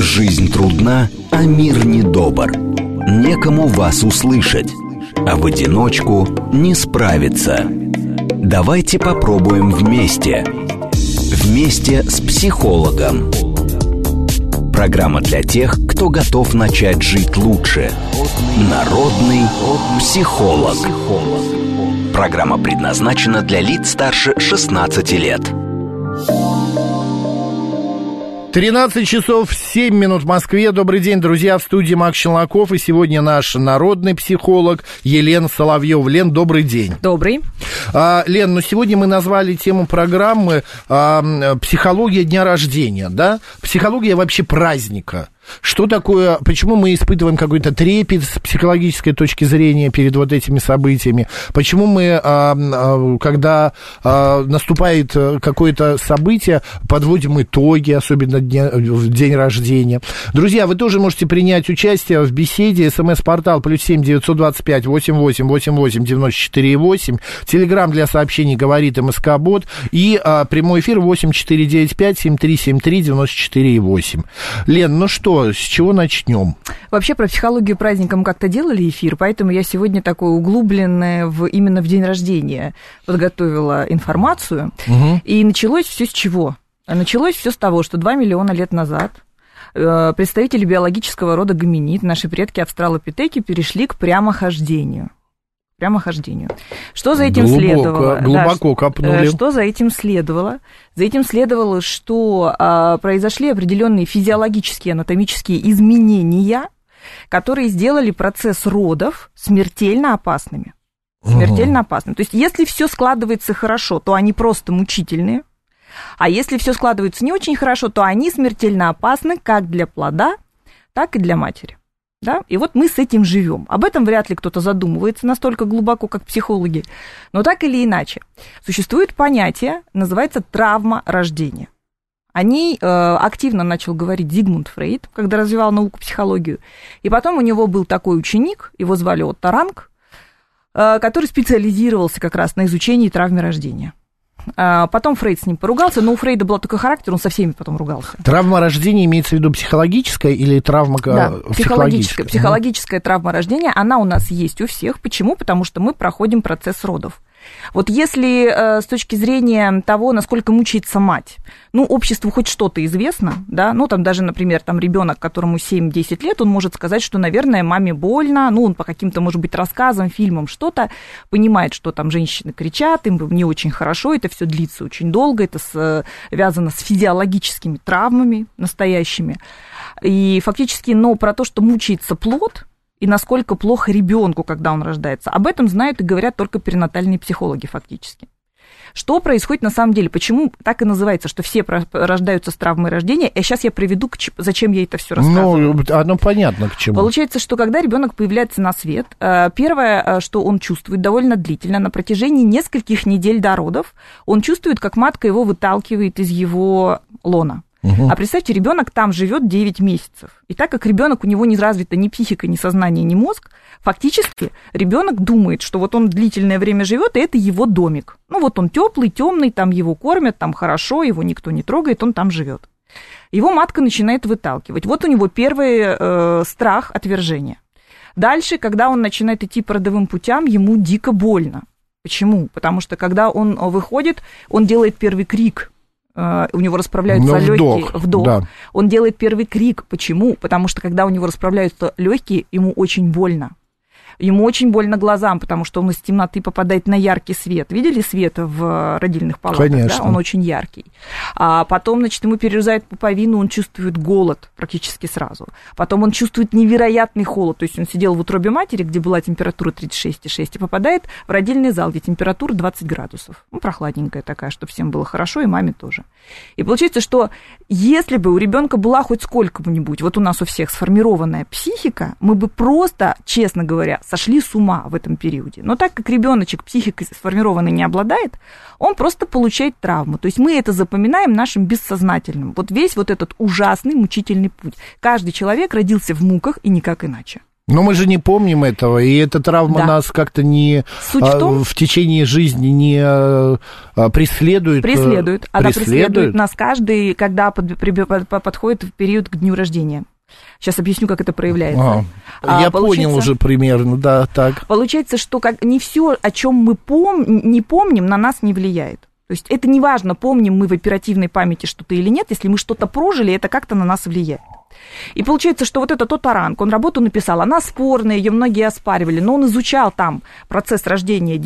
Жизнь трудна, а мир недобр. Некому вас услышать, а в одиночку не справиться. Давайте попробуем вместе. Вместе с психологом. Программа для тех, кто готов начать жить лучше. Народный психолог. Программа предназначена для лиц старше 16 лет. 13 часов 7 минут в Москве. Добрый день, друзья. В студии Макс Щелоков. И сегодня наш народный психолог Елена Соловьёва. Лен, добрый день. Добрый. Лен, ну сегодня мы назвали тему программы «Психология дня рождения». Да? Психология вообще праздника. Что такое, почему мы испытываем какой-то трепет с психологической точки зрения перед вот этими событиями? Почему мы, когда наступает какое-то событие, подводим итоги, особенно в день рождения? Друзья, вы тоже можете принять участие в беседе. СМС-портал +7 925 88 88 94 8. Телеграм для сообщений говорит МСК-бот. И прямой эфир 8495 7373 94 8. Лен, ну что? С чего начнем? Вообще про психологию праздником как-то делали эфир, поэтому я сегодня такое углубленное именно в день рождения подготовила информацию. Угу. И началось все с чего? Началось все с того, что 2 миллиона лет назад представители биологического рода гоминид, наши предки австралопитеки, перешли к прямохождению. Прямохождению. Что за этим следовало? Глубоко копнули. Что за этим следовало? За этим следовало, что произошли определенные физиологические, анатомические изменения, которые сделали процесс родов смертельно опасными. Смертельно опасными. То есть, если все складывается хорошо, то они просто мучительные, а если все складывается не очень хорошо, то они смертельно опасны как для плода, так и для матери. Да? И вот мы с этим живем. Об этом вряд ли кто-то задумывается настолько глубоко, как психологи. Но так или иначе, существует понятие, называется травма рождения. О ней активно начал говорить Зигмунд Фрейд, когда развивал науку психологию. И потом у него был такой ученик, его звали Отто Ранк, который специализировался как раз на изучении травмы рождения. Потом Фрейд с ним поругался, но у Фрейда был такой характер, он со всеми потом ругался. Травма рождения имеется в виду психологическая или травма? Да, психологическая. Психологическая травма рождения, она у нас есть у всех. Почему? Потому что мы проходим процесс родов. Вот если с точки зрения того, насколько мучается мать, ну, обществу хоть что-то известно, да, ну, там даже, например, там ребенок, которому 7-10 лет, он может сказать, что, наверное, маме больно, ну, он по каким-то, может быть, рассказам, фильмам что-то понимает, что там женщины кричат, им не очень хорошо, это все длится очень долго, это связано с физиологическими травмами настоящими. И фактически, но про то, что мучается плод, и насколько плохо ребенку, когда он рождается. Об этом знают и говорят только перинатальные психологи фактически. Что происходит на самом деле? Почему так и называется, что все рождаются с травмой рождения? А сейчас я приведу, зачем я это все рассказываю. Ну, оно понятно к чему. Получается, что когда ребенок появляется на свет, первое, что он чувствует довольно длительно, на протяжении нескольких недель до родов, он чувствует, как матка его выталкивает из его лона. Угу. А представьте, ребенок там живет 9 месяцев. И так как ребенок, у него не развита ни психика, ни сознание, ни мозг, фактически ребенок думает, что вот он длительное время живет, и это его домик. Ну вот он теплый, темный, там его кормят, там хорошо, его никто не трогает, он там живет. Его матка начинает выталкивать. Вот у него первый страх отвержения. Дальше, когда он начинает идти по родовым путям, ему дико больно. Почему? Потому что когда он выходит, он делает первый крик. У него расправляются легкие, вдох. Да. Он делает первый крик. Почему? Потому что когда у него расправляются легкие, ему очень больно. Ему очень больно глазам, потому что он из темноты попадает на яркий свет. Видели свет в родильных палатах? Конечно. Да? Он очень яркий. А потом, значит, ему перерезают пуповину, он чувствует голод практически сразу. Потом он чувствует невероятный холод. То есть он сидел в утробе матери, где была температура 36,6, и попадает в родильный зал, где температура 20 градусов. Ну, прохладненькая такая, чтобы всем было хорошо, и маме тоже. И получается, что если бы у ребенка была хоть сколько-нибудь, вот у нас у всех сформированная психика, мы бы просто, честно говоря, сошли с ума в этом периоде. Но так как ребеночек психикой сформированной не обладает, он просто получает травму. То есть мы это запоминаем нашим бессознательным. Вот весь вот этот ужасный, мучительный путь. Каждый человек родился в муках и никак иначе. Но мы же не помним этого, и эта травма нас как-то не в течение жизни не преследует. Преследует. Она преследует нас каждый, когда подходит в период к дню рождения. Сейчас объясню, как это проявляется. Я понял уже примерно, да, так. Получается, что не все, о чем мы не помним, на нас не влияет. То есть это не важно, помним мы в оперативной памяти что-то или нет, если мы что-то прожили, это как-то на нас влияет. И получается, что вот этот Отто Ранк, он работу написал, она спорная, ее многие оспаривали, но он изучал там процесс рождения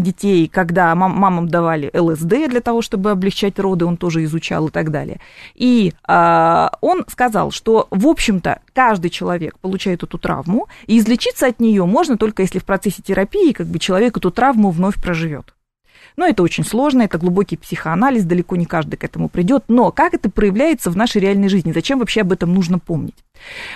детей, когда мамам давали ЛСД для того, чтобы облегчать роды, он тоже изучал и так далее. И он сказал, что, в общем-то, каждый человек получает эту травму, и излечиться от нее можно только если в процессе терапии как бы человек эту травму вновь проживет. Но это очень сложно, это глубокий психоанализ, далеко не каждый к этому придет. Но как это проявляется в нашей реальной жизни? Зачем вообще об этом нужно помнить?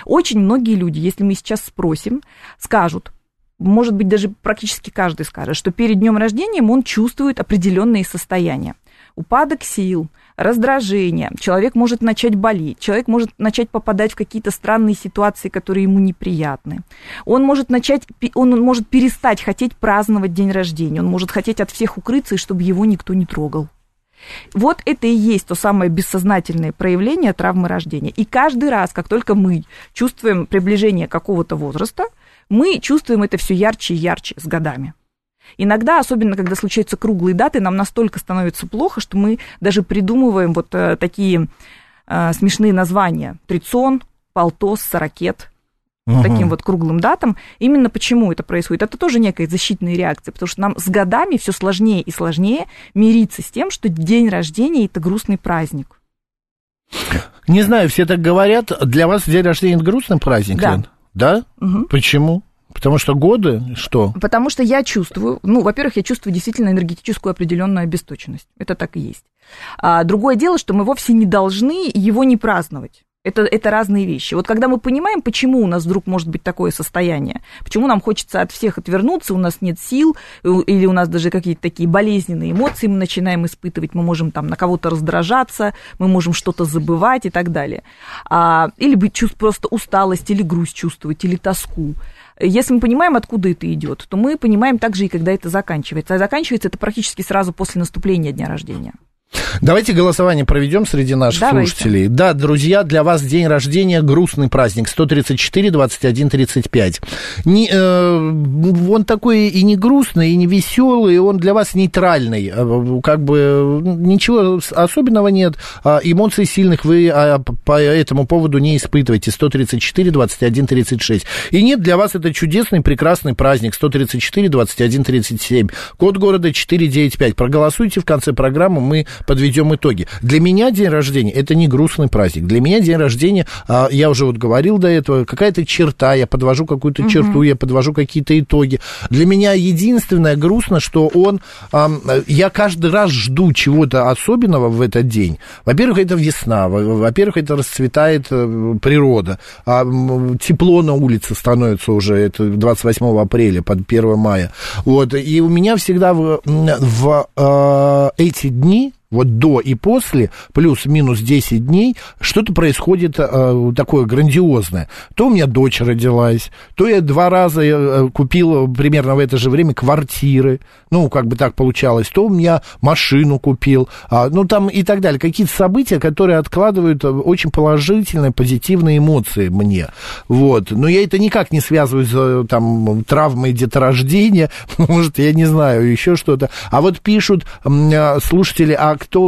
Очень многие люди, если мы сейчас спросим, скажут, может быть, даже практически каждый скажет, что перед днем рождения он чувствует определенные состояния. Упадок сил, раздражение, человек может начать болеть, человек может начать попадать в какие-то странные ситуации, которые ему неприятны. Он может перестать хотеть праздновать день рождения, он может хотеть от всех укрыться, и чтобы его никто не трогал. Вот это и есть то самое бессознательное проявление травмы рождения. И каждый раз, как только мы чувствуем приближение какого-то возраста, мы чувствуем это все ярче и ярче с годами. Иногда, особенно когда случаются круглые даты, нам настолько становится плохо, что мы даже придумываем вот такие смешные названия. Трицон, полтос, сорокет. Вот таким вот круглым датам. Именно почему это происходит? Это тоже некая защитная реакция, потому что нам с годами все сложнее и сложнее мириться с тем, что день рождения – это грустный праздник. Не знаю, все так говорят. Для вас день рождения – это грустный праздник, да? Лен? Да? Угу. Почему? Потому что годы, что? Потому что я чувствую, во-первых, я чувствую действительно энергетическую определенную обесточенность. Это так и есть. А другое дело, что мы вовсе не должны его не праздновать. Это разные вещи. Вот когда мы понимаем, почему у нас вдруг может быть такое состояние, почему нам хочется от всех отвернуться, у нас нет сил, или у нас даже какие-то такие болезненные эмоции мы начинаем испытывать, мы можем там на кого-то раздражаться, мы можем что-то забывать и так далее. Или просто усталость, или грусть чувствовать, или тоску. Если мы понимаем, откуда это идет, то мы понимаем также и когда это заканчивается. А заканчивается это практически сразу после наступления дня рождения. Давайте голосование проведем среди наших слушателей. Да, друзья, для вас день рождения грустный праздник. 134-21-35. Он такой и не грустный, и не веселый, он для вас нейтральный. Как бы ничего особенного нет. Эмоций сильных вы по этому поводу не испытываете. 134-21-36. И нет, для вас это чудесный, прекрасный праздник. 134-21-37. Код города 495. Проголосуйте в конце программы, мы подведем итоги. Для меня день рождения – это не грустный праздник. Для меня день рождения, я уже говорил до этого, какая-то черта, я подвожу какую-то черту, я подвожу какие-то итоги. Для меня единственное грустно, что я каждый раз жду чего-то особенного в этот день. Во-первых, это весна, во-первых, это расцветает природа, тепло на улице становится уже, это 28 апреля, под 1 мая. Вот. И у меня всегда в эти дни, вот до и после, плюс-минус 10 дней, что-то происходит такое грандиозное. То у меня дочь родилась, то я 2 раза купил примерно в это же время квартиры, как бы так получалось, то у меня машину купил, там и так далее. Какие-то события, которые откладывают очень положительные, позитивные эмоции мне. Вот. Но я это никак не связываю с травмой деторождения, может, я не знаю, еще что-то. А вот пишут слушатели,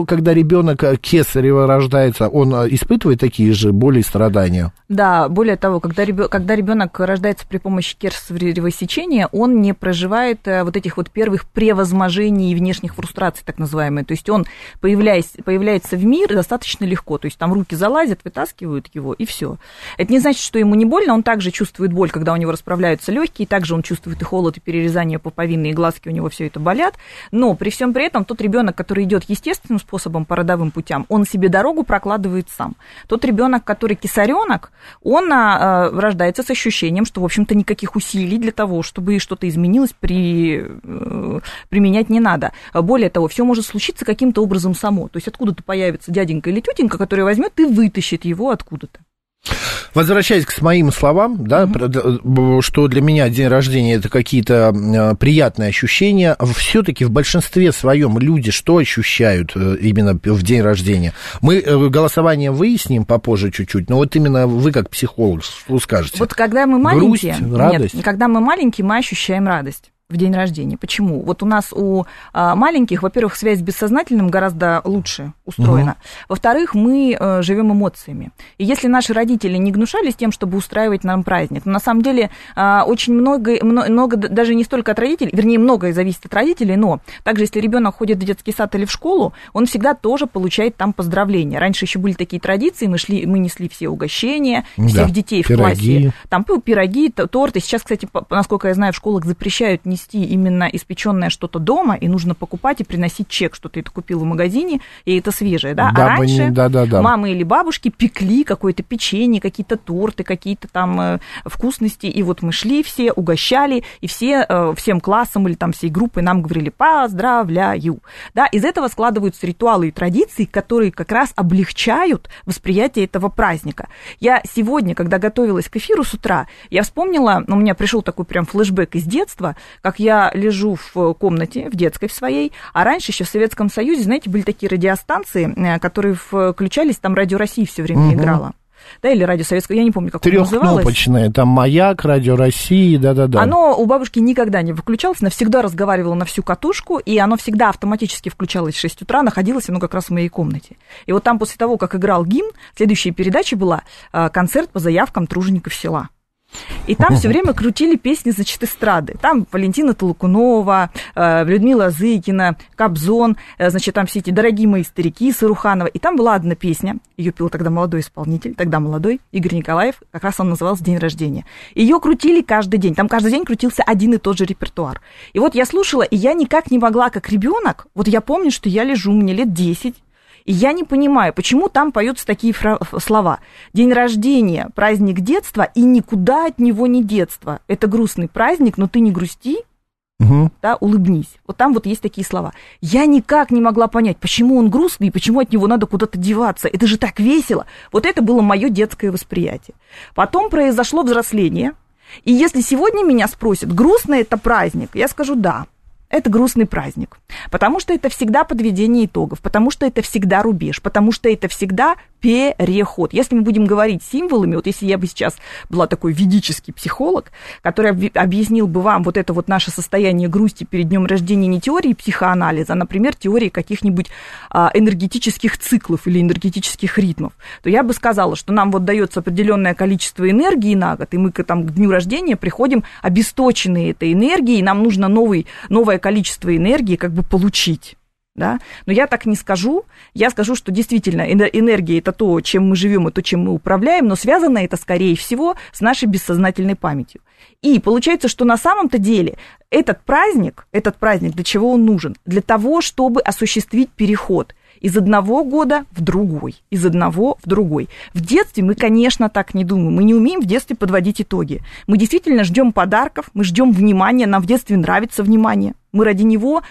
когда ребенок кесарево рождается, он испытывает такие же боли и страдания? Да, более того, когда ребенок рождается при помощи кесаревого сечения, он не проживает вот этих вот первых превозможений и внешних фрустраций, так называемые. То есть он появляется в мир достаточно легко. То есть там руки залазят, вытаскивают его, и все. Это не значит, что ему не больно, он также чувствует боль, когда у него расправляются легкие, также он чувствует и холод, и перерезание пуповины, и глазки у него все это болят. Но при всем при этом тот ребенок, который идет естественным способом по родовым путям, он себе дорогу прокладывает сам. Тот ребенок, который кесаренок, он рождается с ощущением, что, в общем-то, никаких усилий для того, чтобы что-то изменилось, применять не надо. Более того, все может случиться каким-то образом само. То есть откуда-то появится дяденька или тетенька, который возьмет и вытащит его откуда-то. Возвращаясь к моим словам, да, что для меня день рождения – это какие-то приятные ощущения, все-таки в большинстве своем люди что ощущают именно в день рождения? Мы голосование выясним попозже чуть-чуть, но вот именно вы как психолог, что скажете? Вот когда мы маленькие, грусть, радость? Нет, когда мы маленькие, мы ощущаем радость в день рождения. Почему? Вот у нас у маленьких, во-первых, связь с бессознательным гораздо лучше устроена. Во-вторых, мы живем эмоциями. И если наши родители не гнушались тем, чтобы устраивать нам праздник, на самом деле очень много, даже не столько от родителей, вернее, многое зависит от родителей, но также, если ребенок ходит в детский сад или в школу, он всегда тоже получает там поздравления. Раньше еще были такие традиции, мы несли все угощения, всех детей в классе. Там пироги, торты. Сейчас, кстати, насколько я знаю, в школах запрещают нести именно испеченное что-то дома, и нужно покупать и приносить чек, что ты это купил в магазине, и это свежее, да? А раньше мамы или бабушки пекли какое-то печенье, какие-то торты, какие-то там вкусности, и вот мы шли все, угощали, и все всем классом или там всей группой нам говорили «поздравляю». Да? Из этого складываются ритуалы и традиции, которые как раз облегчают восприятие этого праздника. Я сегодня, когда готовилась к эфиру с утра, я вспомнила, у меня пришел такой прям флешбэк из детства, как я лежу в комнате, в детской в своей, а раньше еще в Советском Союзе, знаете, были такие радиостанции, которые включались, там Радио России все время играло. Да, или Радио Советского, я не помню, как оно называлось. Трехкнопочное, там «Маяк», «Радио России», да-да-да. Оно у бабушки никогда не выключалось, она всегда разговаривала на всю катушку, и оно всегда автоматически включалось в 6 утра, находилось оно как раз в моей комнате. И вот там после того, как играл гимн, следующая передача была «Концерт по заявкам тружеников села». И там все время крутили песни, значит, эстрады. Там Валентина Толкунова, Людмила Зыкина, Кобзон, значит, там все эти «Дорогие мои старики» Сыруханова. И там была одна песня, ее пел тогда молодой исполнитель, тогда молодой, Игорь Николаев, как раз он назывался «День рождения». Ее крутили каждый день, там каждый день крутился один и тот же репертуар. И вот я слушала, и я никак не могла, как ребенок, вот я помню, что я лежу, мне лет 10, и я не понимаю, почему там поются такие слова. День рождения, праздник детства, и никуда от него не детство. Это грустный праздник, но ты не грусти, да, улыбнись. Вот там вот есть такие слова. Я никак не могла понять, почему он грустный, и почему от него надо куда-то деваться. Это же так весело. Вот это было мое детское восприятие. Потом произошло взросление. И если сегодня меня спросят, грустный это праздник, я скажу да. Это грустный праздник, потому что это всегда подведение итогов, потому что это всегда рубеж, потому что это всегда переход. Если мы будем говорить символами, вот если я бы сейчас была такой ведический психолог, который объяснил бы вам вот это вот наше состояние грусти перед днем рождения не теорией психоанализа, а, например, теорией каких-нибудь энергетических циклов или энергетических ритмов, то я бы сказала, что нам вот дается определенное количество энергии на год, и мы там, к дню рождения приходим обесточенные этой энергией, и нам нужно новое количество энергии как бы получить. Да? Но я так не скажу. Я скажу, что действительно энергия – это то, чем мы живем, и то, чем мы управляем, но связано это, скорее всего, с нашей бессознательной памятью. И получается, что на самом-то деле этот праздник, для чего он нужен? Для того, чтобы осуществить переход из одного года в другой, из одного в другой. В детстве мы, конечно, так не думаем. Мы не умеем в детстве подводить итоги. Мы действительно ждем подарков, мы ждем внимания, нам в детстве нравится внимание. Мы ради него,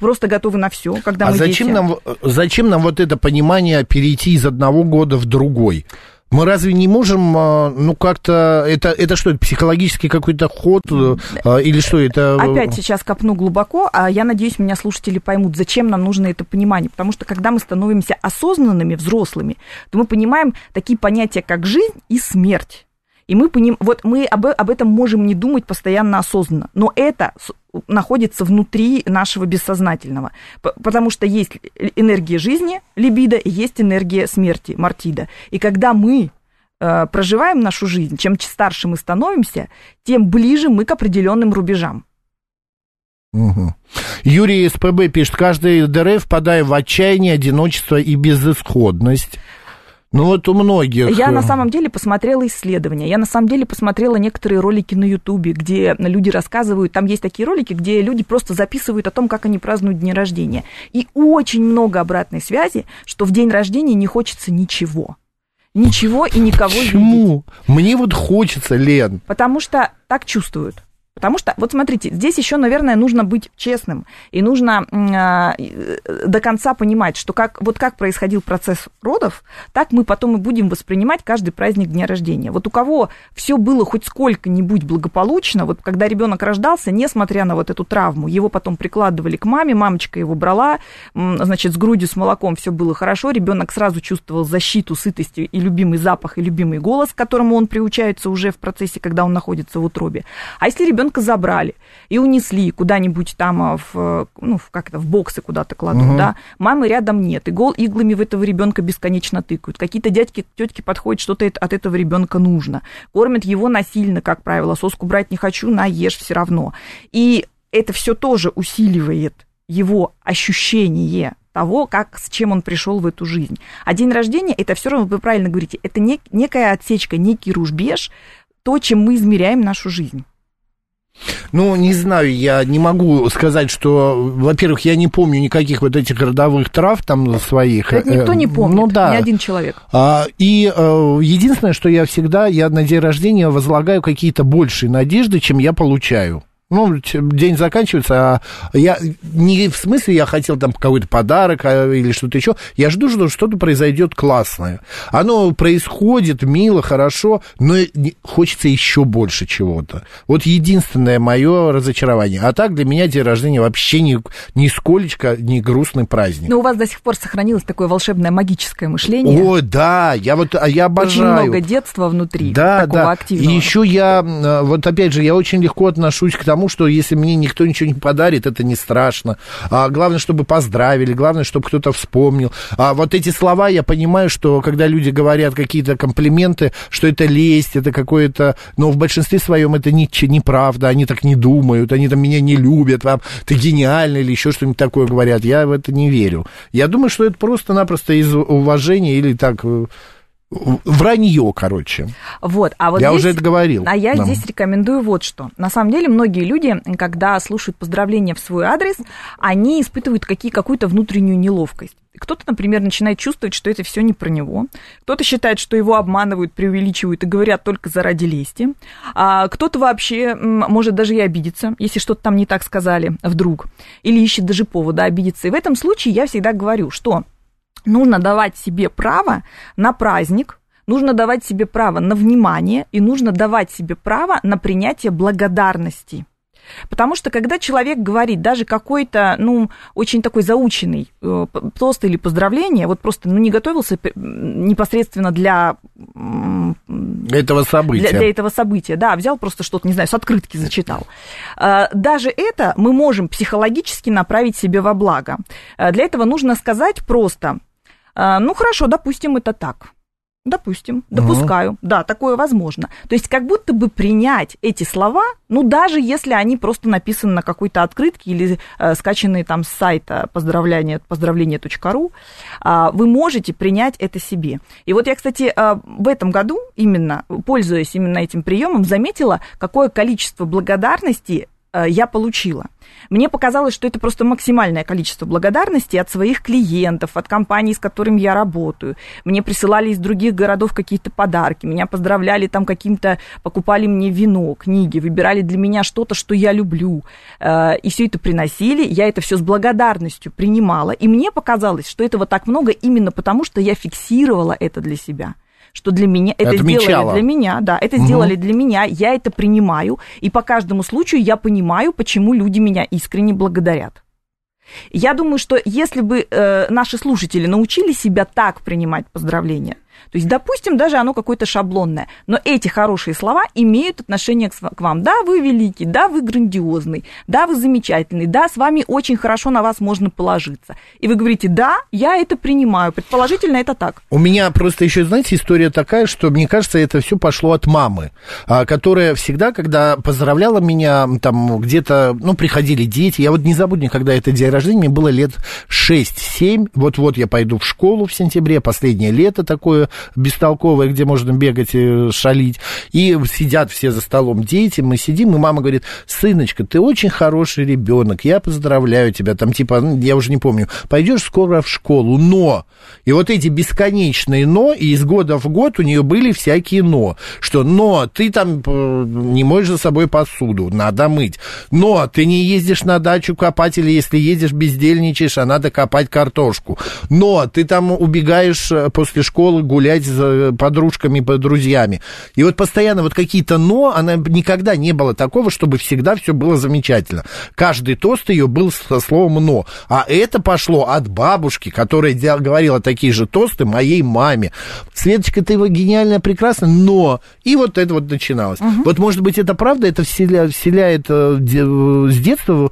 просто готовы на все, когда мы дети. Зачем нам вот это понимание перейти из одного года в другой? Мы разве не можем, как-то... Это что, это психологический какой-то ход? Или что это? Опять сейчас копну глубоко. А я надеюсь, меня слушатели поймут, зачем нам нужно это понимание. Потому что, когда мы становимся осознанными, взрослыми, то мы понимаем такие понятия, как жизнь и смерть. И мы понимаем... Вот мы об этом можем не думать постоянно осознанно. Но это... находится внутри нашего бессознательного. Потому что есть энергия жизни, либидо, и есть энергия смерти, мартида. И когда мы проживаем нашу жизнь, чем старше мы становимся, тем ближе мы к определенным рубежам. Угу. Юрий СПБ пишет, каждый ДР впадает в отчаяние, одиночество и безысходность. У многих... Я на самом деле посмотрела исследования, я на самом деле посмотрела некоторые ролики на Ютубе, где люди рассказывают, там есть такие ролики, где люди просто записывают о том, как они празднуют дни рождения. И очень много обратной связи, что в день рождения не хочется ничего. Ничего и никого. Почему? Видеть. Мне хочется, Лен. Потому что так чувствуют. Потому что, вот смотрите, здесь еще, наверное, нужно быть честным. И нужно до конца понимать, что как происходил процесс родов, так мы потом и будем воспринимать каждый праздник дня рождения. Вот у кого все было хоть сколько-нибудь благополучно, вот когда ребенок рождался, несмотря на вот эту травму, его потом прикладывали к маме, мамочка его брала, значит, с грудью, с молоком все было хорошо, ребенок сразу чувствовал защиту, сытость и любимый запах, и любимый голос, к которому он приучается уже в процессе, когда он находится в утробе. А если ребенка забрали и унесли куда-нибудь там в боксы куда-то кладут, угу. да, мамы рядом нет, иглами в этого ребенка бесконечно тыкают, какие-то дядьки, тетки подходят, что-то от этого ребенка нужно, кормят его насильно, как правило, соску брать не хочу, наешь все равно. И это все тоже усиливает его ощущение того, с чем он пришел в эту жизнь. А день рождения, это все равно, вы правильно говорите, это некая отсечка, некий рубеж, то, чем мы измеряем нашу жизнь. Ну, не знаю, я не могу сказать, что, во-первых, я не помню никаких вот этих родовых трав там своих. Это никто не помнит, ну, да. Ни один человек. И единственное, что я на день рождения возлагаю какие-то большие надежды, чем я получаю. Ну, день заканчивается, а я не в смысле я хотел там какой-то подарок или что-то еще. Я жду, что что-то произойдет классное. Оно происходит мило, хорошо, но хочется еще больше чего-то. Вот единственное мое разочарование. А так для меня день рождения вообще нисколечко не грустный праздник. Но у вас до сих пор сохранилось такое волшебное магическое мышление. О, да, я обожаю. Очень много детства внутри, да, такого активного. И еще я очень легко отношусь к тому, что если мне никто ничего не подарит, это не страшно. Главное, чтобы поздравили, главное, чтобы кто-то вспомнил. Вот эти слова, я понимаю, что когда люди говорят какие-то комплименты, что это лесть, это какое-то... Но в большинстве своем это неправда, они так не думают, они там меня не любят, вам ты гениальный или еще что-нибудь такое говорят. Я в это не верю. Я думаю, что это просто-напросто из уважения или так... Вранье, короче. Вот, а вот я здесь, уже это говорил. А я здесь рекомендую вот что. На самом деле, многие люди, когда слушают поздравления в свой адрес, они испытывают какую-то внутреннюю неловкость. Кто-то, например, начинает чувствовать, что это все не про него. Кто-то считает, что его обманывают, преувеличивают и говорят только заради лести. А кто-то вообще может даже и обидеться, если что-то там не так сказали вдруг. Или ищет даже повода обидеться. И в этом случае я всегда говорю, что... Нужно давать себе право на праздник, нужно давать себе право на внимание и нужно давать себе право на принятие благодарности. Потому что, когда человек говорит даже какой-то, очень такой заученный тост или поздравление, вот просто, не готовился непосредственно для этого события, да, взял просто что-то, не знаю, с открытки зачитал. Даже это мы можем психологически направить себе во благо. Для этого нужно сказать просто, хорошо, допустим, это так. Допустим, допускаю, да, такое возможно. То есть как будто бы принять эти слова, даже если они просто написаны на какой-то открытке или скачанные там с сайта поздравления.ру, вы можете принять это себе. И вот я, кстати, в этом году именно, пользуясь именно этим приемом, заметила, какое количество благодарности я получила. Мне показалось, что это просто максимальное количество благодарности от своих клиентов, от компаний, с которыми я работаю. Мне присылали из других городов какие-то подарки, меня поздравляли там каким-то, покупали мне вино, книги, выбирали для меня что-то, что я люблю. И все это приносили, я это все с благодарностью принимала. И мне показалось, что этого так много именно потому, что я фиксировала это для себя. Что для меня это сделали для меня, да, это сделали для меня, я это принимаю, и по каждому случаю я понимаю, почему люди меня искренне благодарят. Я думаю, что если бы наши слушатели научили себя так принимать поздравления, то есть, допустим, даже оно какое-то шаблонное, но эти хорошие слова имеют отношение к вам. Да, вы великий, да, вы грандиозный, да, вы замечательный, да, с вами очень хорошо, на вас можно положиться. И вы говорите, да, я это принимаю, предположительно, это так. У меня просто еще, знаете, история такая, что, мне кажется, это все пошло от мамы, которая всегда, когда поздравляла меня, там где-то, приходили дети, я вот не забуду никогда этот день рождения, мне было лет 6-7, вот-вот я пойду в школу в сентябре, последнее лето такое, такое бестолковое, где можно бегать и шалить. И сидят все за столом дети, мы сидим, и мама говорит: сыночка, ты очень хороший ребенок, я поздравляю тебя, там типа, я уже не помню, пойдешь скоро в школу, но... И вот эти бесконечные но, и из года в год у нее были всякие но, что но ты там не моешь за собой посуду, надо мыть, но ты не ездишь на дачу копать, или если ездишь, бездельничаешь, а надо копать картошку, но ты там убегаешь после школы гулять с подружками, друзьями. И вот постоянно вот какие-то но, она никогда не было такого, чтобы всегда все было замечательно. Каждый тост ее был со словом но. А это пошло от бабушки, которая говорила такие же тосты моей маме. Светочка, ты его гениально, прекрасно, но... И вот это вот начиналось. Угу. Вот, может быть, это правда, это вселяет с детства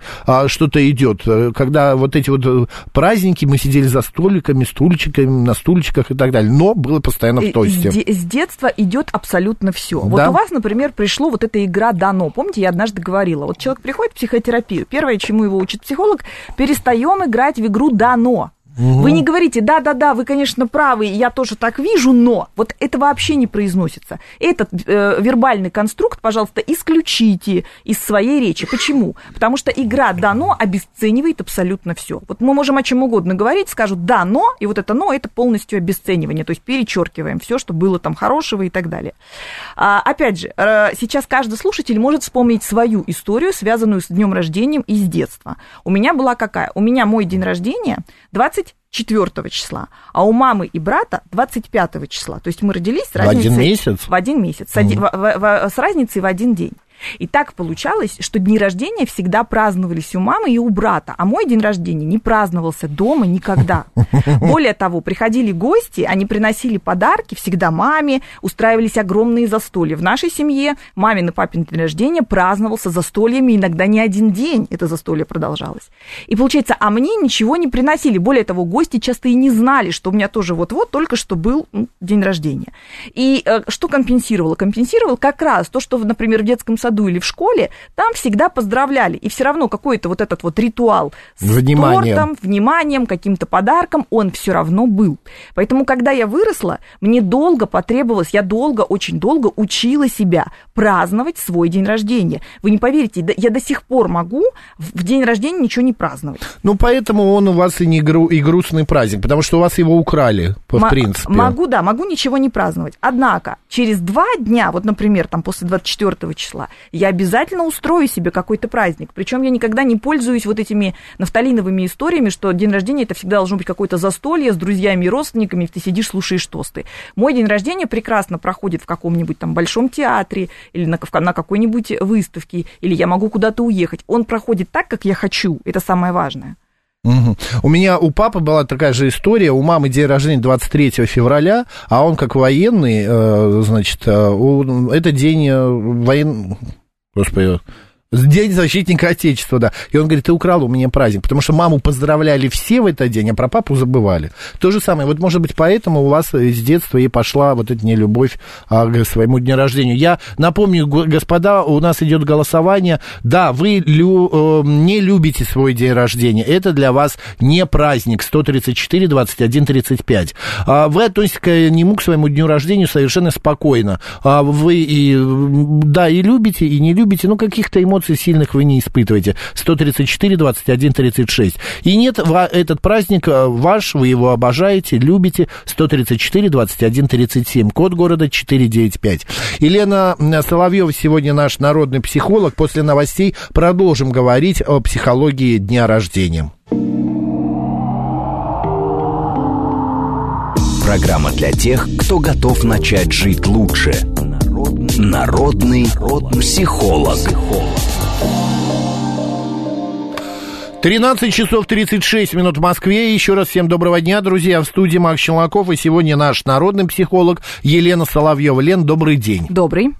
что-то идет, когда вот эти вот праздники, мы сидели за столиками, стульчиками, на стульчиках и так далее, но было постоянно в тосте. С детства идет абсолютно все. Да? Вот у вас, например, пришло вот эта игра «Дано». Помните, я однажды говорила, вот человек приходит в психотерапию, первое, чему его учит психолог, перестаем играть в игру «Дано». Вы не говорите, да-да-да, вы, конечно, правы, я тоже так вижу, но вот это вообще не произносится. Этот вербальный конструкт, пожалуйста, исключите из своей речи. Почему? Потому что игра «дано» обесценивает абсолютно все. Вот мы можем о чем угодно говорить, скажут «да, но», и вот это «но» — это полностью обесценивание, то есть перечеркиваем все, что было там хорошего и так далее. Опять же, сейчас каждый слушатель может вспомнить свою историю, связанную с днем рождения и с детства. У меня была какая? У меня мой день рождения 24 числа, а у мамы и брата 25 числа. То есть мы родились с разницей... В один месяц. С разницей в один день. И так получалось, что дни рождения всегда праздновались у мамы и у брата, а мой день рождения не праздновался дома никогда. Более того, приходили гости, они приносили подарки всегда маме, устраивались огромные застолья. В нашей семье мамин и папин день рождения праздновался застольями, иногда не один день это застолье продолжалось. И получается, а мне ничего не приносили. Более того, гости часто и не знали, что у меня тоже вот-вот только что был день рождения. И что компенсировало? Компенсировало как раз то, что, например, в детском саду или в школе, там всегда поздравляли. И все равно какой-то вот этот вот ритуал с тортом, вниманием, каким-то подарком, он все равно был. Поэтому, когда я выросла, мне долго потребовалось, я долго, очень долго учила себя праздновать свой день рождения. Вы не поверите, я до сих пор могу в день рождения ничего не праздновать. Ну, поэтому он у вас и не грустный праздник, потому что у вас его украли, в принципе. Могу ничего не праздновать. Однако, через 2 дня, вот, например, там, после 24 числа, я обязательно устрою себе какой-то праздник. Причем я никогда не пользуюсь вот этими нафталиновыми историями, что день рождения — это всегда должно быть какое-то застолье с друзьями и родственниками, ты сидишь, слушаешь тосты. Мой день рождения прекрасно проходит в каком-нибудь там большом театре или на какой-нибудь выставке, или я могу куда-то уехать. Он проходит так, как я хочу. Это самое важное. Угу. У меня у папы была такая же история. У мамы день рождения 23 февраля, а он как военный, значит, это день военного... Господи... День защитника Отечества, да. И он говорит, ты украл у меня праздник, потому что маму поздравляли все в этот день, а про папу забывали. То же самое. Вот, может быть, поэтому у вас с детства и пошла вот эта нелюбовь к своему дню рождения. Я напомню, господа, у нас идет голосование. Да, вы не любите свой день рождения. Это для вас не праздник. 134, 21, 35. Вы относитесь к нему, к своему дню рождения, совершенно спокойно. Вы и любите, и не любите, но каких-то эмоций сильных вы не испытываете. 134, 21, 36. И нет, этот праздник ваш, вы его обожаете, любите. 134, 21, 37. Код города 495. Елена Соловьёва сегодня наш народный психолог. После новостей продолжим говорить о психологии дня рождения. Программа для тех, кто готов начать жить лучше. Народный психолог. 13 часов 36 минут в Москве. Еще раз всем доброго дня, друзья. В студии Макс Щелоков. И сегодня наш народный психолог Елена Соловьева. Лен, добрый день. Добрый.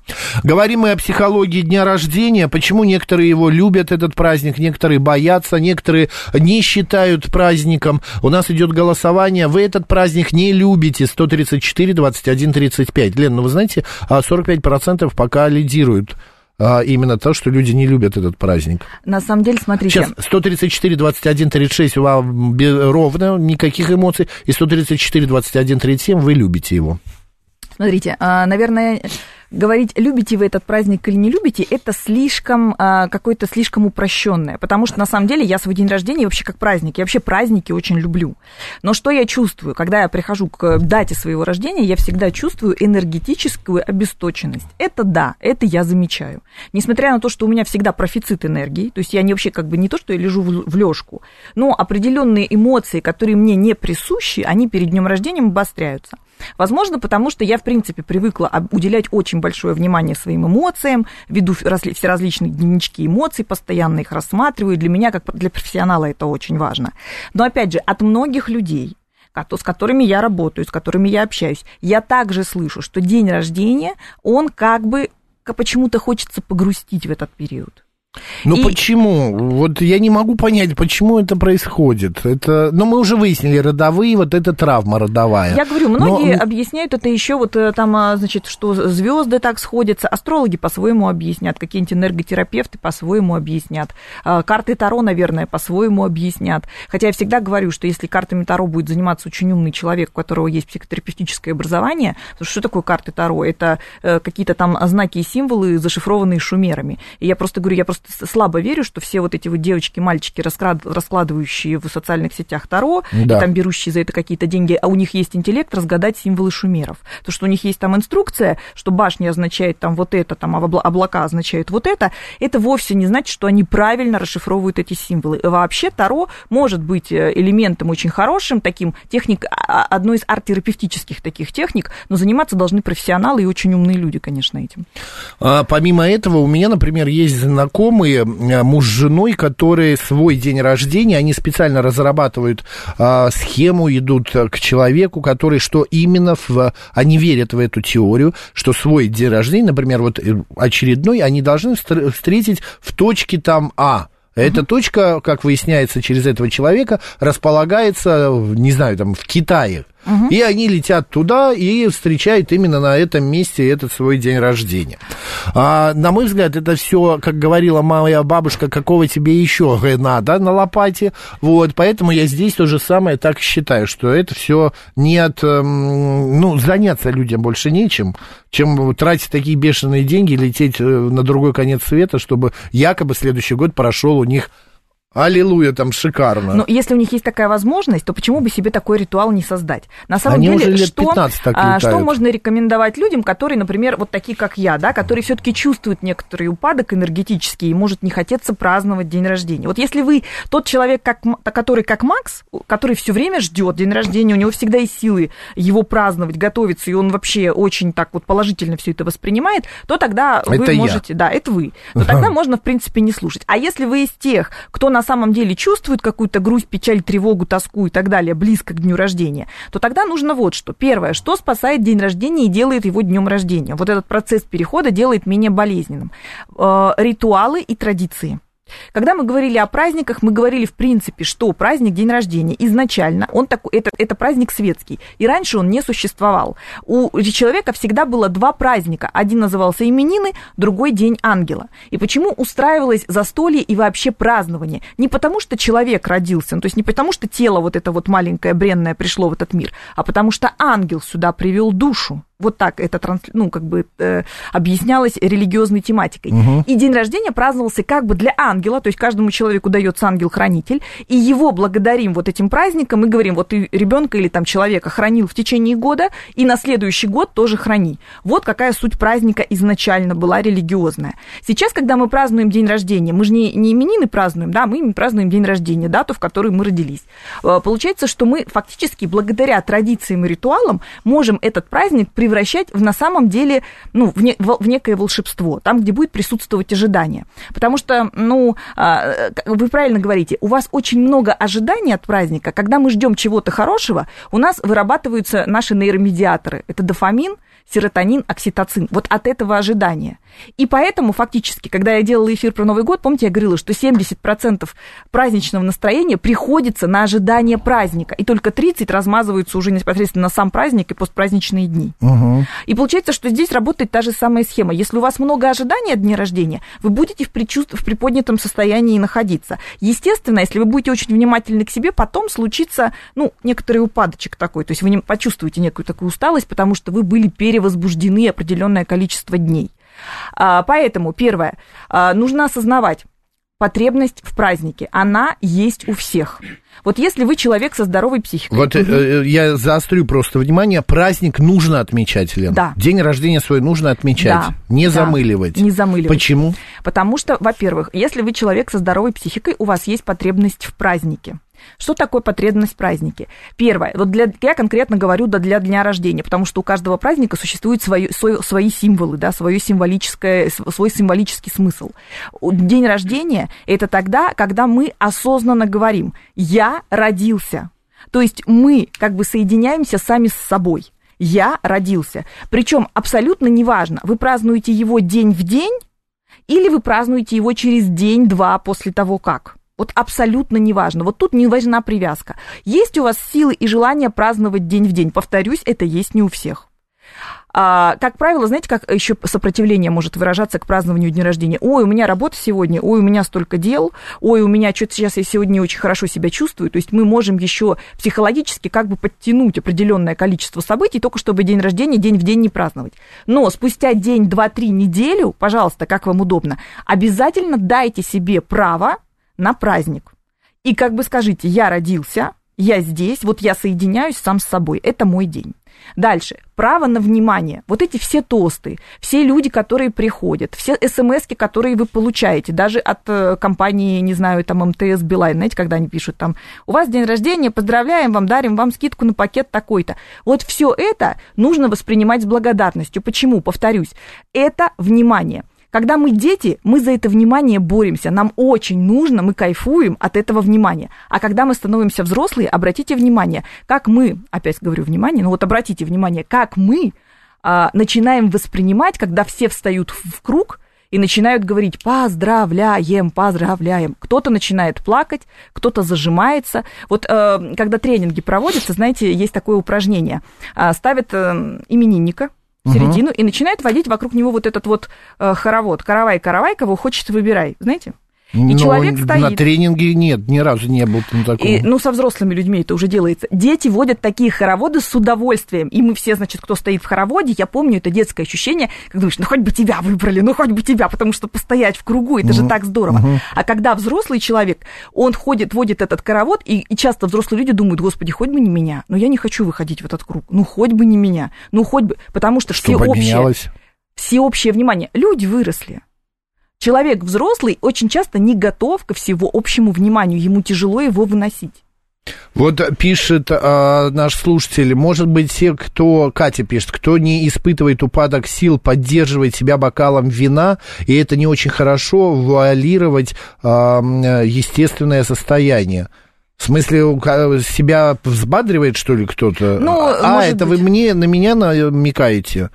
Говорим мы о психологии дня рождения. Почему некоторые его любят, этот праздник, некоторые боятся, некоторые не считают праздником. У нас идет голосование. Вы этот праздник не любите. 134, 21, 35. Лен, ну вы знаете, 45% пока лидируют. именно то, что люди не любят этот праздник. На самом деле, смотрите... Сейчас 134, 21, 36 вам ровно, никаких эмоций, и 134, 21, 37 вы любите его. Смотрите, наверное, говорить, любите вы этот праздник или не любите, это слишком, какое-то слишком упрощенное, потому что, на самом деле, я свой день рождения вообще как праздник, я вообще праздники очень люблю. Но что я чувствую, когда я прихожу к дате своего рождения, я всегда чувствую энергетическую обесточенность. Это да, это я замечаю. Несмотря на то, что у меня всегда профицит энергии, то есть я не вообще как бы не то, что я лежу в лёжку, но определенные эмоции, которые мне не присущи, они перед днем рождения обостряются. Возможно, потому что я, в принципе, привыкла уделять очень большое внимание своим эмоциям, веду всеразличные дневнички эмоций, постоянно их рассматриваю, для меня, как для профессионала, это очень важно. Но, опять же, от многих людей, с которыми я работаю, с которыми я общаюсь, я также слышу, что день рождения, он как бы почему-то хочется погрустить в этот период. Но почему? Вот я не могу понять, почему это происходит. Это, ну, мы уже выяснили, родовые, вот это травма родовая. Я говорю, многие объясняют это еще вот там, значит, что звезды так сходятся, астрологи по-своему объяснят, какие-нибудь энерготерапевты по-своему объяснят, карты Таро, наверное, по-своему объяснят. Хотя я всегда говорю, что если картами Таро будет заниматься очень умный человек, у которого есть психотерапевтическое образование, то что такое карты Таро? Это какие-то там знаки и символы, зашифрованные шумерами. И я просто говорю, я слабо верю, что все вот эти вот девочки, мальчики, раскладывающие в социальных сетях Таро, да, и там берущие за это какие-то деньги, а у них есть интеллект разгадать символы шумеров. То, что у них есть там инструкция, что башня означает там вот это, там облака означают вот это вовсе не значит, что они правильно расшифровывают эти символы. Вообще Таро может быть элементом очень хорошим, таким техник, одной из арт-терапевтических таких техник, но заниматься должны профессионалы и очень умные люди, конечно, этим. А помимо этого, у меня, например, есть знакомые муж с женой, которые свой день рождения, они специально разрабатывают схему, идут к человеку, который что именно, они верят в эту теорию, что свой день рождения, например, вот очередной, они должны встретить в точке там А. Эта точка, как выясняется, через этого человека располагается, не знаю, там, в Китае. И они летят туда и встречают именно на этом месте этот свой день рождения. А, на мой взгляд, это все, как говорила моя бабушка, какого тебе еще надо на лопате. Вот, поэтому я здесь то же самое так и считаю, что это все нет... Ну, заняться людям больше нечем, чем тратить такие бешеные деньги, лететь на другой конец света, чтобы якобы следующий год прошел у них... Аллилуйя, там шикарно. Но если у них есть такая возможность, то почему бы себе такой ритуал не создать? На самом деле, что можно рекомендовать людям, которые, например, вот такие, как я, да, которые все-таки чувствуют некоторый упадок энергетический и может не хотеться праздновать день рождения. Вот если вы тот человек, который как Макс, который все время ждет день рождения, у него всегда есть силы его праздновать, готовиться, и он вообще очень так вот положительно все это воспринимает, то тогда это вы можете... Да, это вы. То тогда можно, в принципе, не слушать. А если вы из тех, кто на самом деле чувствует какую-то грусть, печаль, тревогу, тоску и так далее близко к дню рождения, то тогда нужно вот что. Первое, что спасает день рождения и делает его днем рождения. Вот этот процесс перехода делает менее болезненным. Ритуалы и традиции. Когда мы говорили о праздниках, мы говорили, в принципе, что праздник день рождения изначально, он такой, это праздник светский, и раньше он не существовал. У человека всегда было два праздника. Один назывался именины, другой день ангела. И почему устраивалось застолье и вообще празднование? Не потому, что человек родился, ну, то есть не потому, что тело вот это вот маленькое, бренное пришло в этот мир, а потому что ангел сюда привел душу. Вот так это объяснялось религиозной тематикой. Угу. И день рождения праздновался как бы для ангела, то есть каждому человеку дается ангел-хранитель, и его благодарим вот этим праздником, и говорим, вот ты ребенка или там человека хранил в течение года, и на следующий год тоже храни. Вот какая суть праздника изначально была религиозная. Сейчас, когда мы празднуем день рождения, мы же не именины празднуем, да, мы празднуем день рождения, дату, в которой мы родились. Получается, что мы фактически благодаря традициям и ритуалам можем этот праздник превращать в, на самом деле, ну, в некое волшебство, там, где будет присутствовать ожидание. Потому что, ну, вы правильно говорите, у вас очень много ожиданий от праздника. Когда мы ждем чего-то хорошего, у нас вырабатываются наши нейромедиаторы. Это дофамин, серотонин, окситоцин. Вот от этого ожидания. И поэтому, фактически, когда я делала эфир про Новый год, помните, я говорила, что 70% праздничного настроения приходится на ожидание праздника, и только 30% размазываются уже непосредственно на сам праздник и постпраздничные дни. Угу. Угу. И получается, что здесь работает та же самая схема. Если у вас много ожиданий от дня рождения, вы будете в приподнятом состоянии находиться. Естественно, если вы будете очень внимательны к себе, потом случится, ну, некоторый упадочек такой. То есть вы почувствуете некую такую усталость, потому что вы были перевозбуждены определенное количество дней. Поэтому, первое, нужно осознавать, потребность в празднике, она есть у всех. Вот если вы человек со здоровой психикой... Вот я заострю просто внимание, праздник нужно отмечать, Лена. Да. День рождения свой нужно отмечать, да. Не замыливать. Не замыливать. Почему? Потому что, во-первых, если вы человек со здоровой психикой, у вас есть потребность в празднике. Что такое потребность в празднике? Первое. Вот я конкретно говорю для дня рождения, потому что у каждого праздника существуют свои символы, да, свой символический смысл. День рождения – это тогда, когда мы осознанно говорим «я родился». То есть мы как бы соединяемся сами с собой. «Я родился». Причем абсолютно неважно, вы празднуете его день в день или вы празднуете его через день-два после того как. Вот абсолютно неважно. Вот тут не важна привязка. Есть у вас силы и желание праздновать день в день? Повторюсь, это есть не у всех. Как правило, знаете, как еще сопротивление может выражаться к празднованию дня рождения? Ой, у меня работа сегодня, ой, у меня столько дел, ой, у меня что-то сейчас я сегодня не очень хорошо себя чувствую. То есть мы можем еще психологически как бы подтянуть определенное количество событий, только чтобы день рождения день в день не праздновать. Но спустя день, два, три, неделю, пожалуйста, как вам удобно, обязательно дайте себе право на праздник. И как бы скажите, я родился, я здесь, вот я соединяюсь сам с собой, это мой день. Дальше. Право на внимание. Вот эти все тосты, все люди, которые приходят, все смски, которые вы получаете, даже от компании, не знаю, там, МТС, Билайн, знаете, когда они пишут там, у вас день рождения, поздравляем вам, дарим вам скидку на пакет такой-то. Вот все это нужно воспринимать с благодарностью. Почему? Повторюсь. Это внимание. Когда мы дети, мы за это внимание боремся. Нам очень нужно, мы кайфуем от этого внимания. А когда мы становимся взрослые, обратите внимание, как мы, опять говорю внимание, но вот обратите внимание, как мы начинаем воспринимать, когда все встают в круг и начинают говорить «поздравляем, поздравляем». Кто-то начинает плакать, кто-то зажимается. Вот когда тренинги проводятся, знаете, есть такое упражнение. Ставят именинника в середину, угу. И начинает водить вокруг него вот этот вот хоровод. Каравай-каравай, кого хочешь, выбирай. Знаете? И человек стоит. На тренинге нет, ни разу не был там такого. И, ну, со взрослыми людьми это уже делается. Дети водят такие хороводы с удовольствием. И мы все, значит, кто стоит в хороводе, я помню это детское ощущение, как думаешь, ну, хоть бы тебя выбрали, ну, хоть бы тебя, потому что постоять в кругу, это же так здорово. А когда взрослый человек, он ходит, водит этот хоровод, и часто взрослые люди думают, господи, хоть бы не меня, но я не хочу выходить в этот круг, ну, хоть бы не меня, ну, хоть бы, потому что всеобщее внимание. Люди выросли. Человек взрослый очень часто не готов ко всего общему вниманию, ему тяжело его выносить. Вот пишет наш слушатель, может быть, те, кто, Катя пишет, кто не испытывает упадок сил, поддерживает себя бокалом вина, и это не очень хорошо, вуалировать естественное состояние. В смысле, себя взбадривает, что ли, кто-то? Ну, может быть. Вы на меня намекаете?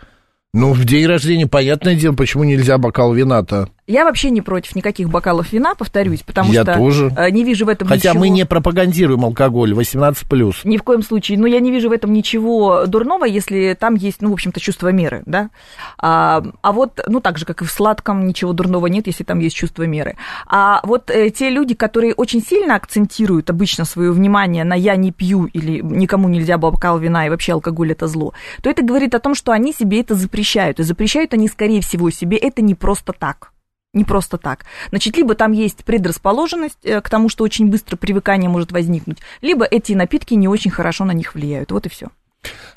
Ну, в день рождения, понятное дело, почему нельзя бокал вина-то? Я вообще не против никаких бокалов вина, повторюсь, потому что тоже не вижу в этом ничего... Хотя мы не пропагандируем алкоголь, 18+. Ни в коем случае. Но я не вижу в этом ничего дурного, если там есть, ну, в общем-то, чувство меры, да? А вот, ну, так же, как и в сладком, ничего дурного нет, если там есть чувство меры. А вот те люди, которые очень сильно акцентируют обычно свое внимание на «я не пью» или «никому нельзя бокал вина» и вообще алкоголь – это зло, то это говорит о том, что они себе это запрещают. И запрещают они, скорее всего, себе это не просто так. Не просто так. Значит, либо там есть предрасположенность к тому, что очень быстро привыкание может возникнуть, либо эти напитки не очень хорошо на них влияют. Вот и все.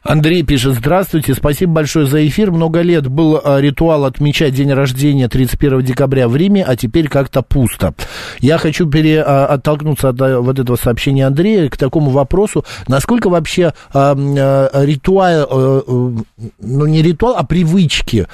Андрей пишет, здравствуйте, спасибо большое за эфир. Много лет был ритуал отмечать день рождения 31 декабря в Риме, а теперь как-то пусто. Я хочу оттолкнуться от вот этого сообщения Андрея к такому вопросу, насколько вообще привычки,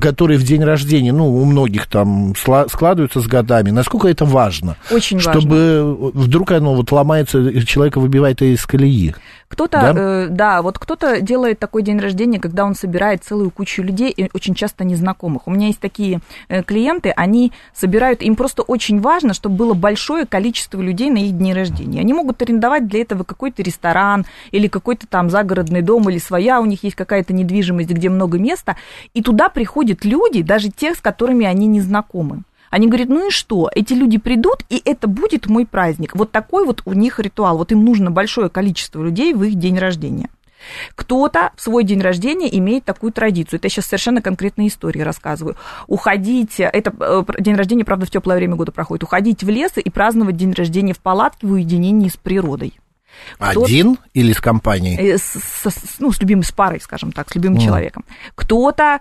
которые в день рождения, ну, у многих там складываются с годами, насколько это важно? Очень важно. Чтобы вдруг оно вот ломается, человека выбивает из колеи. Кто-то, да? Вот кто-то делает такой день рождения, когда он собирает целую кучу людей, и очень часто незнакомых. У меня есть такие клиенты, они собирают, им просто очень важно, чтобы было большое количество людей на их дни рождения. Они могут арендовать для этого какой-то ресторан или какой-то там загородный дом или своя, у них есть какая-то недвижимость, где много места, и туда приходят люди, даже те, с которыми они не знакомы. Они говорят, ну и что, эти люди придут, и это будет мой праздник. Вот такой вот у них ритуал. Вот им нужно большое количество людей в их день рождения. Кто-то в свой день рождения имеет такую традицию. Это я сейчас совершенно конкретные истории рассказываю. Уходить, это день рождения, правда, в теплое время года проходит, уходить в лес и праздновать день рождения в палатке в уединении с природой. Кто-то... Один или с компанией? С любимой, с парой, скажем так, с любимым человеком. Кто-то...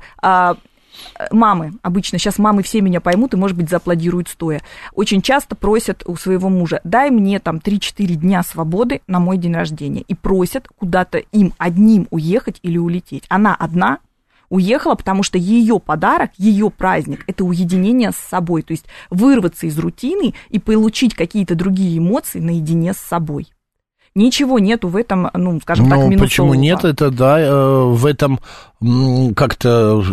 Мамы, обычно сейчас мамы все меня поймут и, может быть, зааплодируют стоя, очень часто просят у своего мужа, дай мне там 3-4 дня свободы на мой день рождения, и просят куда-то им одним уехать или улететь. Она одна уехала, потому что ее подарок, ее праздник – это уединение с собой, то есть вырваться из рутины и получить какие-то другие эмоции наедине с собой. Ничего нету в этом, ну, скажем так, минусового. Почему нет? Это, да, в этом как-то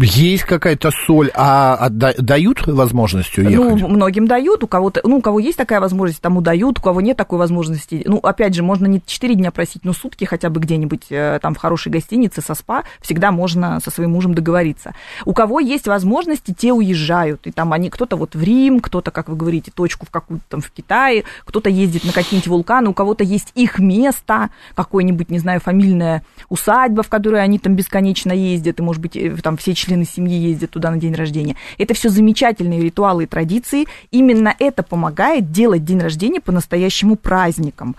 есть какая-то соль, а дают возможность уехать? Ну, многим дают, у кого-то, ну, у кого есть такая возможность, тому дают, у кого нет такой возможности. Ну, опять же, можно не 4 дня просить, но сутки хотя бы где-нибудь там в хорошей гостинице, со спа, всегда можно со своим мужем договориться. У кого есть возможности, те уезжают, и там они, кто-то вот в Рим, кто-то, как вы говорите, точку в какую-то там в Китае, кто-то ездит на какие-нибудь вулканы, у кого-то есть их место, какое-нибудь, не знаю, фамильная усадьба, в которую они там бесконечно ездят, и, может быть, там все члены семьи ездят туда на день рождения. Это все замечательные ритуалы и традиции. Именно это помогает делать день рождения по-настоящему праздником,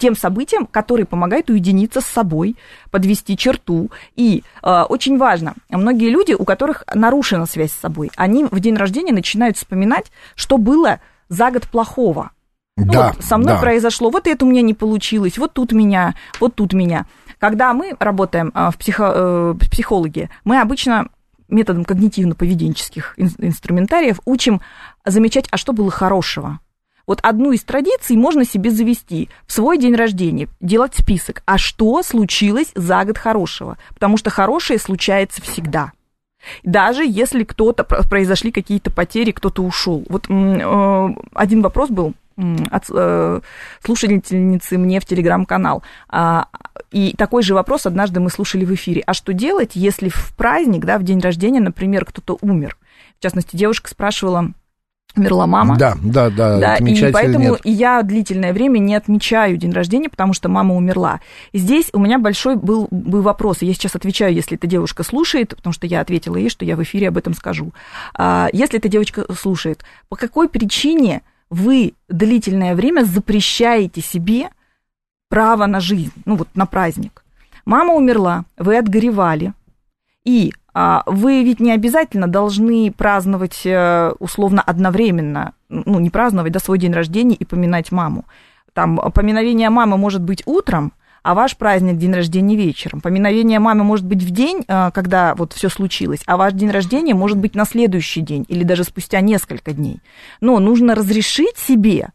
тем событием, которое помогает уединиться с собой, подвести черту. И очень важно, многие люди, у которых нарушена связь с собой, они в день рождения начинают вспоминать, что было за год плохого. Вот, со мной произошло, вот это у меня не получилось, вот тут меня. Когда мы работаем в психологии, мы обычно методом когнитивно-поведенческих инструментариев учим замечать, а что было хорошего. Вот одну из традиций можно себе завести в свой день рождения, делать список, а что случилось за год хорошего, потому что хорошее случается всегда. Даже если кто-то, произошли какие-то потери, кто-то ушел. Вот один вопрос был от слушательницы мне в телеграм-канал. И такой же вопрос однажды мы слушали в эфире. А что делать, если в праздник, да, в день рождения, например, кто-то умер? В частности, девушка спрашивала, умерла мама. Да, отмечать и поэтому нет. Я длительное время не отмечаю день рождения, потому что мама умерла. Здесь у меня большой был вопрос, я сейчас отвечаю, если эта девушка слушает, потому что я ответила ей, что я в эфире об этом скажу. Если эта девочка слушает, по какой причине вы длительное время запрещаете себе право на жизнь, ну вот на праздник? Мама умерла, вы отгоревали, и вы ведь не обязательно должны праздновать условно одновременно, ну не праздновать, да, свой день рождения и поминать маму. Там поминовение мамы может быть утром, а ваш праздник день рождения вечером. Поминовение мамы может быть в день, когда вот все случилось, а ваш день рождения может быть на следующий день или даже спустя несколько дней. Но нужно разрешить себе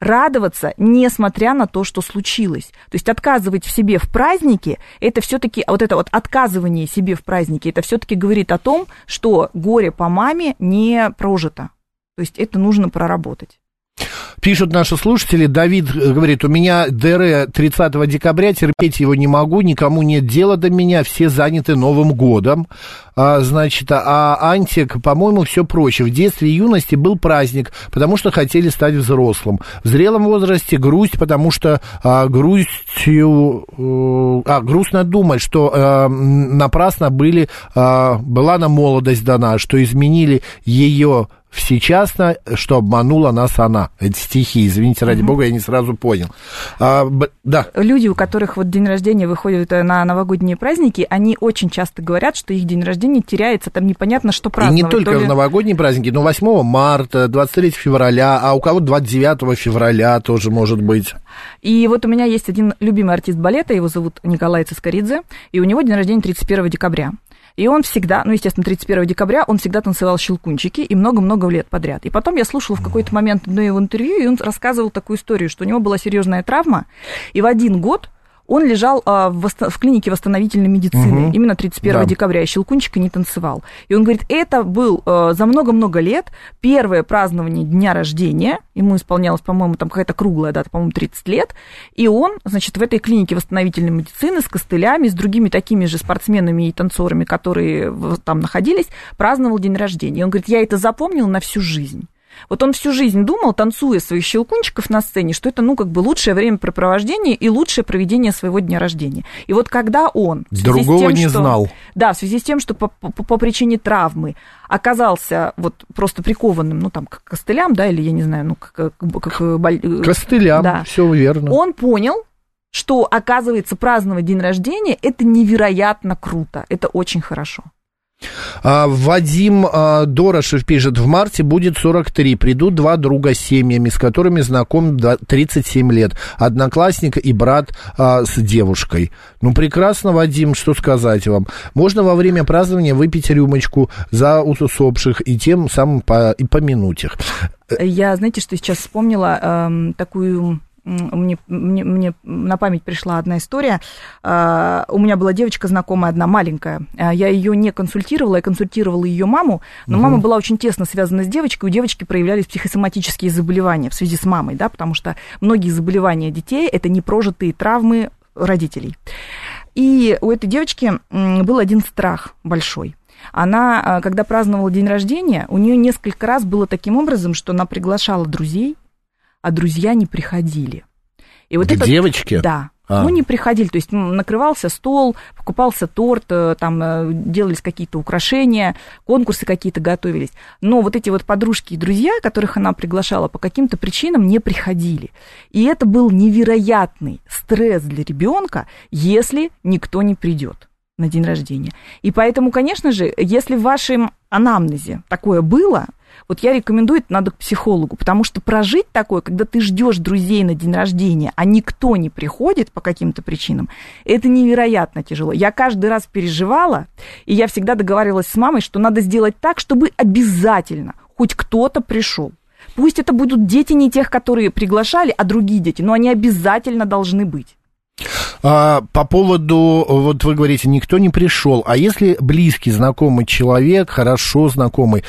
радоваться, несмотря на то, что случилось. То есть отказывать в себе в празднике, это все-таки вот это вот отказывание себе в празднике, это все-таки говорит о том, что горе по маме не прожито. То есть это нужно проработать. Пишут наши слушатели, Давид говорит, у меня ДР 30 декабря, терпеть его не могу, никому нет дела до меня, все заняты Новым годом, а Антик, по-моему, все проще. В детстве и юности был праздник, потому что хотели стать взрослым. В зрелом возрасте грусть, потому что грустно думать, что напрасно была нам молодость дана, что изменили ее всечасно, что обманула нас она. Это стихи, извините, ради бога, я не сразу понял. Люди, у которых вот день рождения выходит на новогодние праздники, они очень часто говорят, что их день рождения теряется, там непонятно, что праздновать. И не только в новогодние праздники, но 8 марта, 23 февраля, а у кого-то 29 февраля тоже может быть. И вот у меня есть один любимый артист балета, его зовут Николай Цискаридзе, и у него день рождения 31 декабря. И он всегда, ну, естественно, 31 декабря он всегда танцевал щелкунчики и много-много лет подряд. И потом я слушала в какой-то момент одно его интервью, и он рассказывал такую историю, что у него была серьезная травма, и в один год Он лежал в клинике восстановительной медицины, угу. именно 31 декабря, и Щелкунчика не танцевал. И он говорит, это был за много-много лет первое празднование дня рождения, ему исполнялось, по-моему, там какая-то круглая дата, по-моему, 30 лет, и он, значит, в этой клинике восстановительной медицины с костылями, с другими такими же спортсменами и танцорами, которые там находились, праздновал день рождения. И он говорит, я это запомнил на всю жизнь. Вот он всю жизнь думал, танцуя своих щелкунчиков на сцене, что это, ну, как бы лучшее времяпрепровождение и лучшее проведение своего дня рождения. И вот когда он... Другого не знал. Да, в связи с тем, что по причине травмы оказался вот просто прикованным, ну, там, к костылям, да, или, я не знаю, ну, к костылям, да. Все верно. Он понял, что, оказывается, праздновать день рождения – это невероятно круто, это очень хорошо. Вадим Дорошев пишет, в марте будет 43, придут два друга с семьями, с которыми знаком 37 лет, одноклассник и брат с девушкой. Ну, прекрасно, Вадим, что сказать вам. Можно во время празднования выпить рюмочку за усопших и тем самым помянуть их. Я, знаете, что сейчас вспомнила такую... Мне на память пришла одна история. У меня была девочка знакомая одна, маленькая. Я ее не консультировала, я консультировала ее маму, но мама была очень тесно связана с девочкой, у девочки проявлялись психосоматические заболевания в связи с мамой, да, потому что многие заболевания детей – это непрожитые травмы родителей. И у этой девочки был один страх большой. Она, когда праздновала день рождения, у нее несколько раз было таким образом, что она приглашала друзей, а друзья не приходили. И вот это... Девочки? Да. Ну, не приходили. То есть накрывался стол, покупался торт, там делались какие-то украшения, конкурсы какие-то готовились. Но вот эти вот подружки и друзья, которых она приглашала, по каким-то причинам не приходили. И это был невероятный стресс для ребенка, если никто не придет на день рождения. И поэтому, конечно же, если в вашем анамнезе такое было... Вот я рекомендую, это надо к психологу, потому что прожить такое, когда ты ждешь друзей на день рождения, а никто не приходит по каким-то причинам, это невероятно тяжело. Я каждый раз переживала, и я всегда договаривалась с мамой, что надо сделать так, чтобы обязательно хоть кто-то пришел. Пусть это будут дети не тех, которые приглашали, а другие дети, но они обязательно должны быть. По поводу, вот вы говорите, никто не пришел, а если близкий, знакомый человек, хорошо знакомый,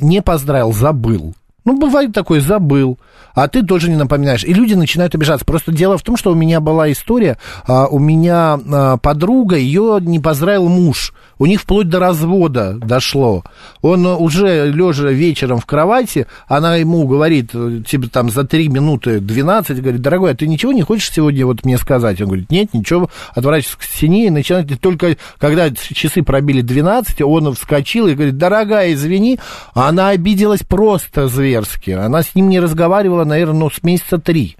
не поздравил, забыл, ну, бывает такое, забыл, а ты тоже не напоминаешь, и люди начинают обижаться. Просто дело в том, что у меня была история, у меня подруга, ее не поздравил муж, у них вплоть до развода дошло. Он уже лежа вечером в кровати, она ему говорит, типа там за 3 минуты 12, говорит, дорогой, а ты ничего не хочешь сегодня вот мне сказать? Он говорит, нет, ничего, отворачивается к стене и начинает. Только когда часы пробили 12, он вскочил и говорит, дорогая, извини, она обиделась просто зверски. Она с ним не разговаривала, наверное, ну, с месяца 3.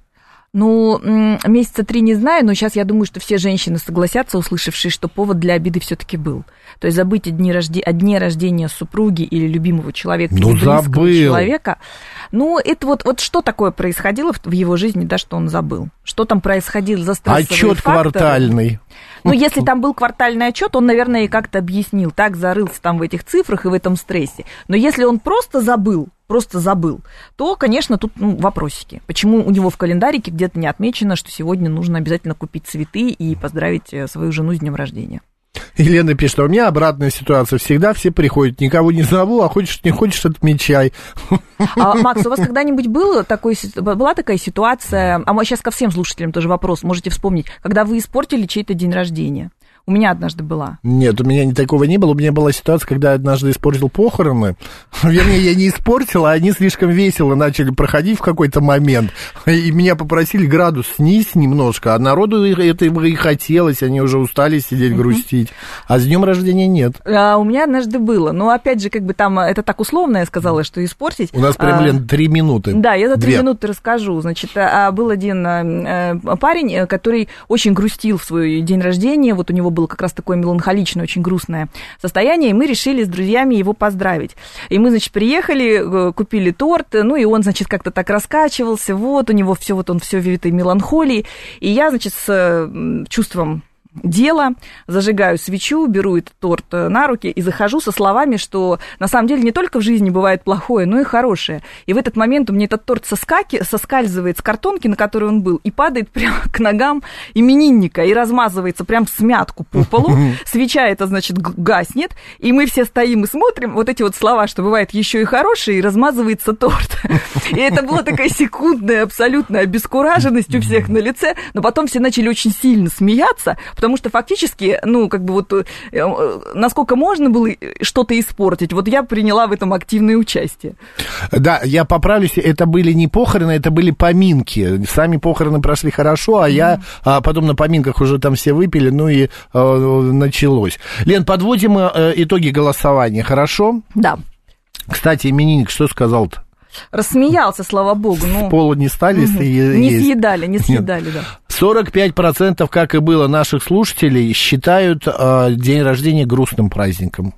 Ну, месяца 3 не знаю, но сейчас я думаю, что все женщины согласятся, услышавшие, что повод для обиды все-таки был. То есть забыть о дне рождения супруги или любимого человека, ну, или близкого человека. Ну, это вот что такое происходило в его жизни, да, что он забыл? Что там происходило за стрессовые факторы? Отчет квартальный. Ну, если там был квартальный отчет, он, наверное, и как-то объяснил, так зарылся там в этих цифрах и в этом стрессе. Но если он просто забыл, то, конечно, тут вопросики. Почему у него в календарике где-то не отмечено, что сегодня нужно обязательно купить цветы и поздравить свою жену с днем рождения? Елена пишет, у меня обратная ситуация. Всегда все приходят, никого не зову, а хочешь, не хочешь, отмечай. Макс, у вас когда-нибудь была такая ситуация, а сейчас ко всем слушателям тоже вопрос, можете вспомнить, когда вы испортили чей-то день рождения? У меня однажды была. Нет, у меня такого не было. У меня была ситуация, когда я однажды испортил похороны. Вернее, я не испортил, а они слишком весело начали проходить в какой-то момент. И меня попросили градус снизить немножко. А народу этого и хотелось. Они уже устали сидеть, грустить. А с днем рождения нет. У меня однажды было. Но, опять же, как бы там, это так условно я сказала, что испортить. У нас прям, Лен, 3 минуты. Да, я за 3 минуты расскажу. Значит, был один парень, который очень грустил в свой день рождения. Вот у него было как раз такое меланхоличное, очень грустное состояние, и мы решили с друзьями его поздравить. И мы, значит, приехали, купили торт, ну, и он, значит, как-то так раскачивался, вот, у него все, вот он все в этой меланхолии, и я, значит, с чувством дело, зажигаю свечу, беру этот торт на руки и захожу со словами, что на самом деле не только в жизни бывает плохое, но и хорошее. И в этот момент у меня этот торт соскальзывает с картонки, на которой он был, и падает прямо к ногам именинника, и размазывается прям смятку по полу. Свеча эта, значит, гаснет, и мы все стоим и смотрим. Вот эти вот слова, что бывает еще и хорошее, и размазывается торт. И это была такая секундная абсолютная обескураженность у всех на лице, но потом все начали очень сильно смеяться, потому что фактически, ну, как бы вот насколько можно было что-то испортить, вот я приняла в этом активное участие. Да, я поправлюсь, это были не похороны, это были поминки. Сами похороны прошли хорошо, а я потом на поминках уже там все выпили, ну и началось. Лен, подводим итоги голосования, хорошо? Да. Кстати, именинник что сказал-то? Рассмеялся, слава богу. В полу не стали съедать. Не съедали, да. 45%, как и было, наших слушателей считают день рождения грустным праздником.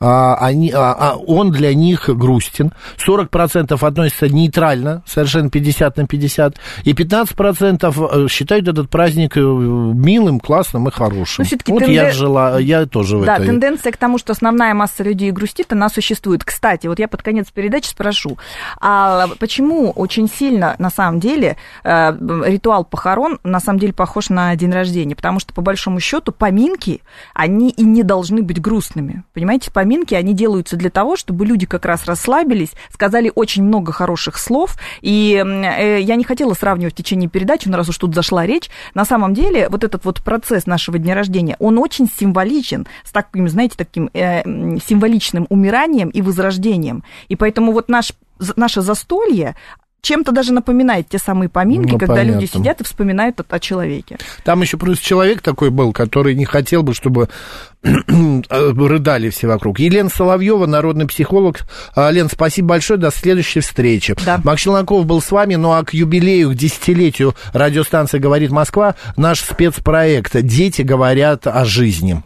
Он для них грустен. 40% относятся нейтрально, совершенно 50 на 50. И 15% считают этот праздник милым, классным и хорошим. Вот я тоже в этой... Да, тенденция к тому, что основная масса людей грустит, она существует. Кстати, вот я под конец передачи спрошу, а почему очень сильно, на самом деле, ритуал похорон, на самом деле, похож на день рождения? Потому что, по большому счету, поминки, они и не должны быть грустными. Понимаете, поминки, они делаются для того, чтобы люди как раз расслабились, сказали очень много хороших слов, и я не хотела сравнивать в течение передачи, но раз уж тут зашла речь, на самом деле вот этот вот процесс нашего дня рождения, он очень символичен, с таким, знаете, таким символичным умиранием и возрождением, и поэтому вот наше застолье чем-то даже напоминает те самые поминки, ну, когда понятно. Люди сидят и вспоминают о человеке. Там еще плюс человек такой был, который не хотел бы, чтобы рыдали все вокруг. Елена Соловьёва, народный психолог. Лен, спасибо большое, до следующей встречи. Да. Макс Щелоков был с вами, ну а к юбилею, к десятилетию радиостанции «Говорит Москва» наш спецпроект «Дети говорят о жизни».